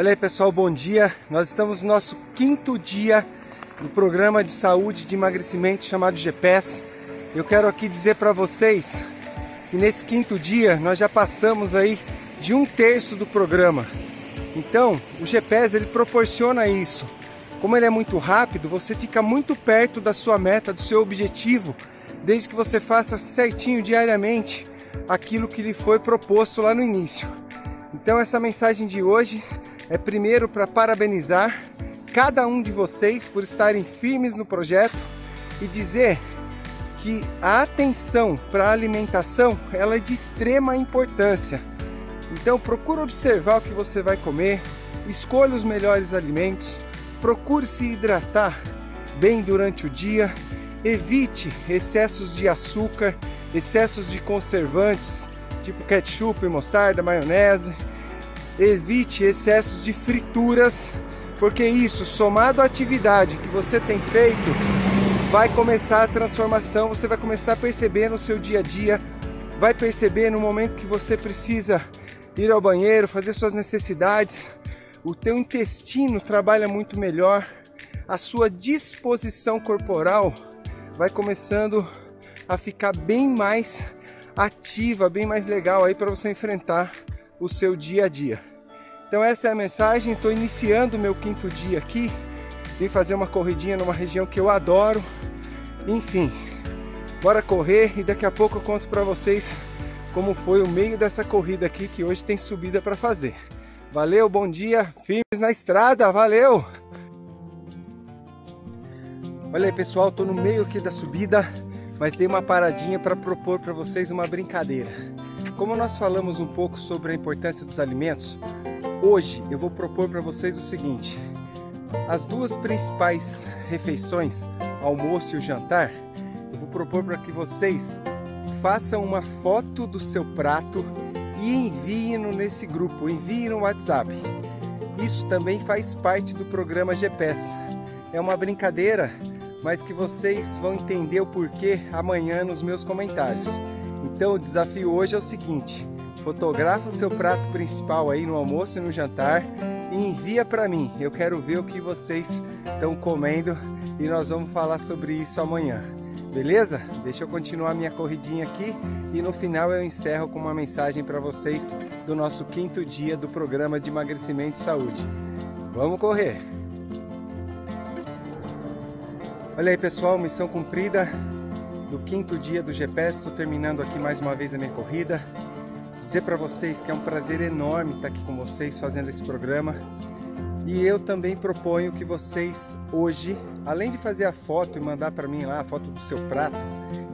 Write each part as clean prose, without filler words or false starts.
Olha aí, pessoal, bom dia. Nós estamos no nosso 5º dia do programa de saúde de emagrecimento chamado GPS. Eu quero aqui dizer para vocês que nesse 5º dia nós já passamos aí de 1/3 do programa. Então, o GPS ele proporciona isso. Como ele é muito rápido, você fica muito perto da sua meta, do seu objetivo, desde que você faça certinho diariamente aquilo que lhe foi proposto lá no início. Então essa mensagem de hoje é primeiro para parabenizar cada um de vocês por estarem firmes no projeto e dizer que a atenção para a alimentação ela é de extrema importância. Então procure observar o que você vai comer, escolha os melhores alimentos, procure se hidratar bem durante o dia, evite excessos de açúcar, excessos de conservantes, tipo ketchup, mostarda, maionese. Evite excessos de frituras, porque isso, somado à atividade que você tem feito, vai começar a transformação, você vai começar a perceber no seu dia a dia, vai perceber no momento que você precisa ir ao banheiro, fazer suas necessidades, o teu intestino trabalha muito melhor, a sua disposição corporal vai começando a ficar bem mais ativa, bem mais legal aí para você enfrentar o seu dia a dia. Então essa é a mensagem. Estou iniciando o meu 5º dia aqui, vim fazer uma corridinha numa região que eu adoro. Enfim, bora correr e daqui a pouco eu conto para vocês como foi o meio dessa corrida aqui, que hoje tem subida para fazer. Valeu, bom dia, firmes na estrada, valeu! Olha aí, pessoal, estou no meio aqui da subida, mas dei uma paradinha para propor para vocês uma brincadeira. Como nós falamos um pouco sobre a importância dos alimentos, hoje eu vou propor para vocês o seguinte: as duas principais refeições, almoço e o jantar, eu vou propor para que vocês façam uma foto do seu prato e enviem-no nesse grupo, enviem no WhatsApp. Isso também faz parte do programa GPS. É uma brincadeira, mas que vocês vão entender o porquê amanhã nos meus comentários. Então o desafio hoje é o seguinte: fotografa o seu prato principal aí no almoço e no jantar e envia para mim. Eu quero ver o que vocês estão comendo e nós vamos falar sobre isso amanhã. Beleza? Deixa eu continuar minha corridinha aqui e no final eu encerro com uma mensagem para vocês do nosso 5º dia do programa de emagrecimento e saúde. Vamos correr! Olha aí, pessoal, missão cumprida do 5º dia do GPS. Estou terminando aqui mais uma vez a minha corrida. Dizer para vocês que é um prazer enorme estar aqui com vocês fazendo esse programa. E eu também proponho que vocês hoje, além de fazer a foto e mandar para mim lá a foto do seu prato,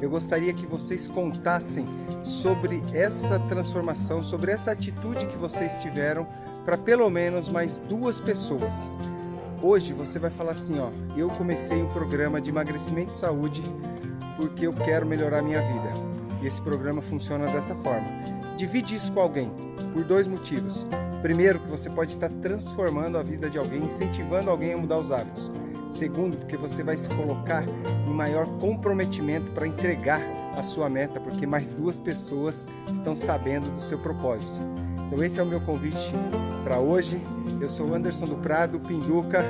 eu gostaria que vocês contassem sobre essa transformação, sobre essa atitude que vocês tiveram para pelo menos mais 2 pessoas. Hoje você vai falar assim, ó: eu comecei um programa de emagrecimento e saúde porque eu quero melhorar minha vida. E esse programa funciona dessa forma. Divide isso com alguém, por 2 motivos. Primeiro, que você pode estar transformando a vida de alguém, incentivando alguém a mudar os hábitos. Segundo, porque você vai se colocar em maior comprometimento para entregar a sua meta, porque mais 2 pessoas estão sabendo do seu propósito. Então esse é o meu convite para hoje. Eu sou Anderson do Prado, Pinduca,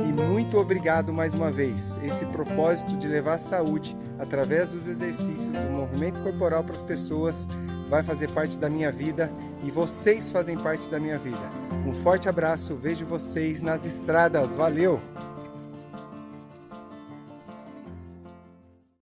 e muito obrigado mais uma vez. Esse propósito de levar a saúde através dos exercícios, do movimento corporal para as pessoas, vai fazer parte da minha vida e vocês fazem parte da minha vida. Um forte abraço, vejo vocês nas estradas, valeu!